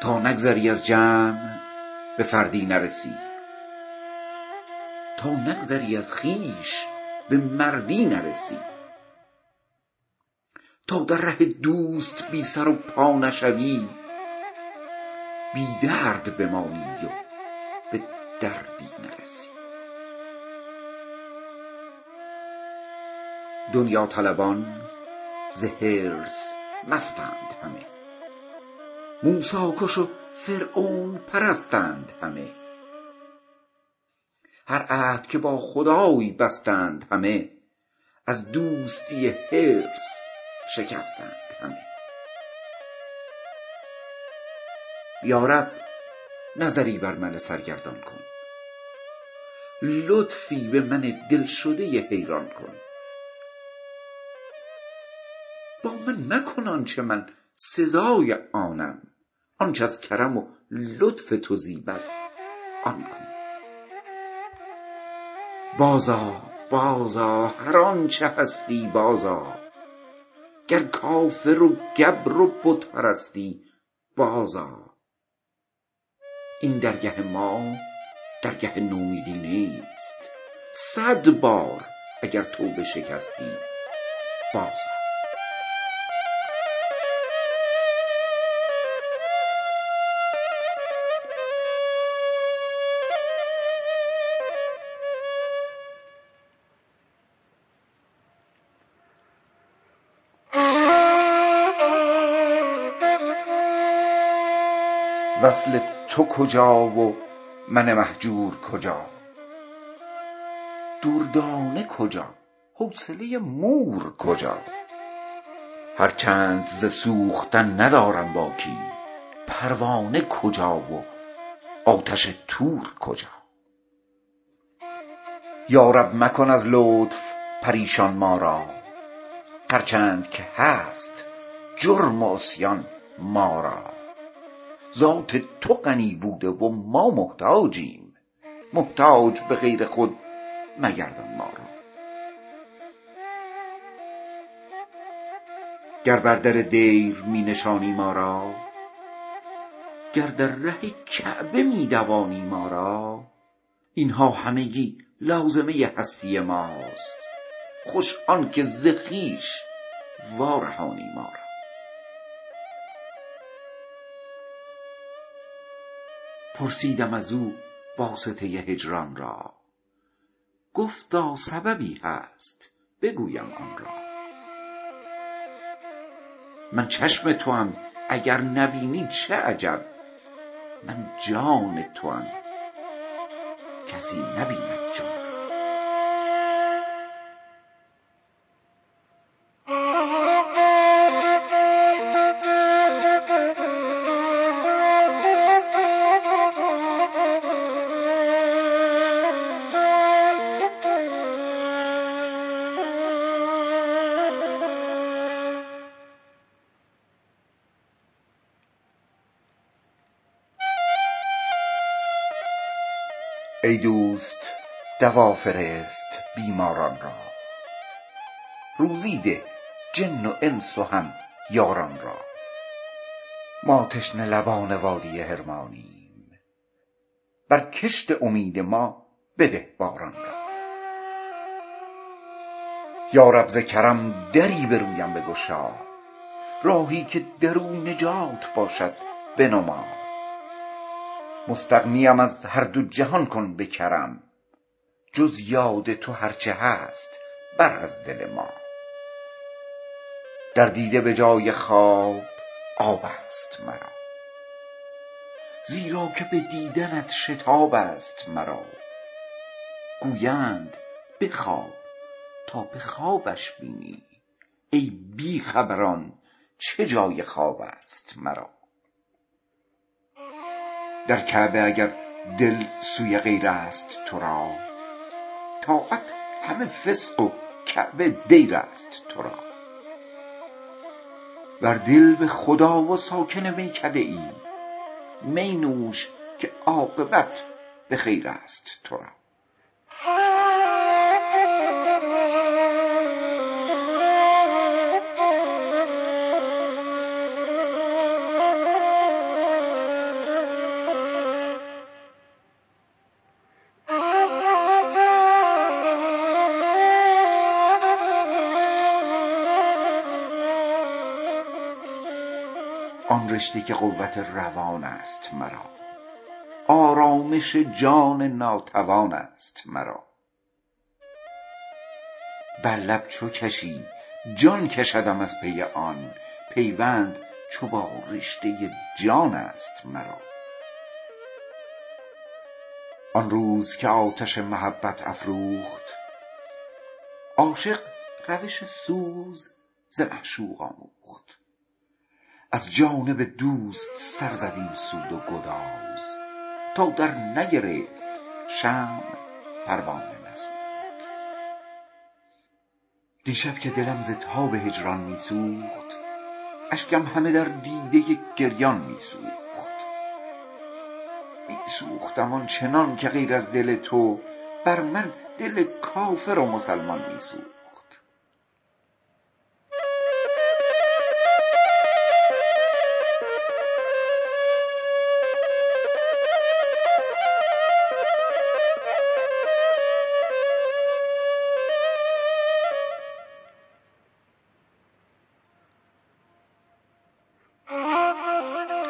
تا نگذری از جمع به فردی نرسی، تا نگذری از خیش به مردی نرسی، تا در ره دوست بی سر و پا نشوی، بی درد بمانی و به دردی نرسی. دنیا طلبان ز هرس مستند همه، موسی کش و فرعون پرستند همه، هر عهد که با خدایی بستند همه، از دوستی هرس شکستند همه. یا رب نظری بر من سرگردان کن، لطفی به من دلشده حیران کن، با من مکن آنچه من سزای آنم، آنچه از کرم و لطف تو زیبد آن کن. بازا بازا هر آنچه هستی بازا، گر کافر و گبر و بت پرستی بازا. این درگه ما درگه نومیدی نیست، 100 بار اگر توبه شکستی بازا. وصل تو کجا و من مهجور کجا، دردانه کجا، حوصله مور کجا. هرچند ز سوختن ندارم باکی، پروانه کجا و آتش تور کجا. یا رب مکن از لطف پریشان ما را، هرچند که هست جرم و عصیان ما را. ذات تو غنی بوده و ما محتاجیم، محتاج به غیر خود مگردان ما را. گر بر در دیر می نشانی ما را، گر در ره کعبه می دوانی ما را، اینها همگی لازمه هستی ماست، خوش آن که ز خویش وارهانی ما را. پرسیدم از او واسطه هجران را، گفتا سببی هست بگویم آن را. من چشم توام اگر نبینی چه عجب، من جان توام کسی نبیند جان. ای دوست دوا فرست بیماران را، روزی ده جن و انس و هم یاران را. ما تشنه لبان وادی حرمانیم، بر کشت امید ما بده باران را. یا رب ز کرم دری به رویم بگشا، راهی که درو نجات باشد بنما. مستغنیم از هر دو جهان کن به کرم، جز یاد تو هرچه هست بر از دل ما. در دیده به جای خواب آب است مرا، زیرا که به دیدنت شتاب است مرا. گویند بخواب تا به خوابش بینی، ای بی خبران چه جای خواب است مرا. در کعبه اگر دل سوی غیر است تو را، طاعت همه فسق و کعبه دیر است تو را. ور دل به خدا و ساکن میکده ای، می نوش که عاقبت به خیر است تو را. آن رشته که قوت روان است مرا، آرامش جان ناتوان است مرا. بر لب چو کشی جان کشدم از پی آن، پیوند چو با رشته جان است مرا. آن روز که آتش محبت افروخت، عاشق روش سوز ز معشوق آموخت. از جانب دوست سر زدیم سود و گداز، تا در نگرفت شمع پروانه نسوخت. دیشب که دلم ز تاب هجران میسوخت، اشکم همه در دیده گریان میسوختم آن چنان که غیر از دل تو، بر من دل کافر و مسلمان میسوخت.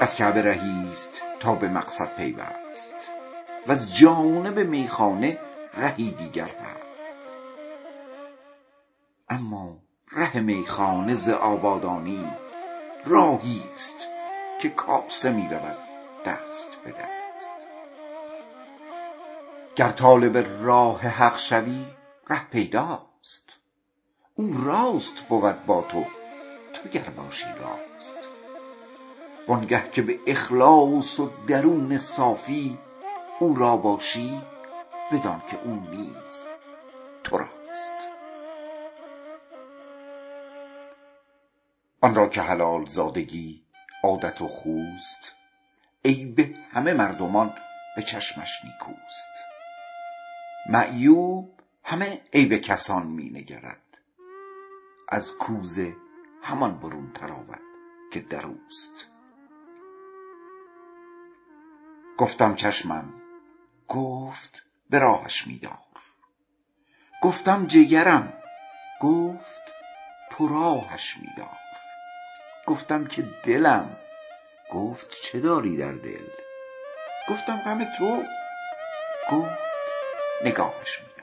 از کعبه رهیست تا به مقصد پیوست، و از جانب میخانه رهی دیگر هست. اما ره میخانه ز آبادانی، راهیست که کاسه می رود دست به دست. گر طالب راه حق شوی ره پیداست، او راست بود با تو، تو گر باشی راست. وانگه که به اخلاص و درون صافی، او را باشی بدان که او نیز تو راست. آن را که حلال زادگی عادت و خوست، عیب همه مردمان به چشمش نیکوست. معیوب همه عیب کسان می نگرد، از کوزه همان برون تراود که در اوست. گفتم چشمم، گفت به راهش می‌دار. گفتم جگرم، گفت تو راهش می‌دار. گفتم که دلم، گفت چه داری در دل. گفتم غم تو، گفت نگاهش می‌دار.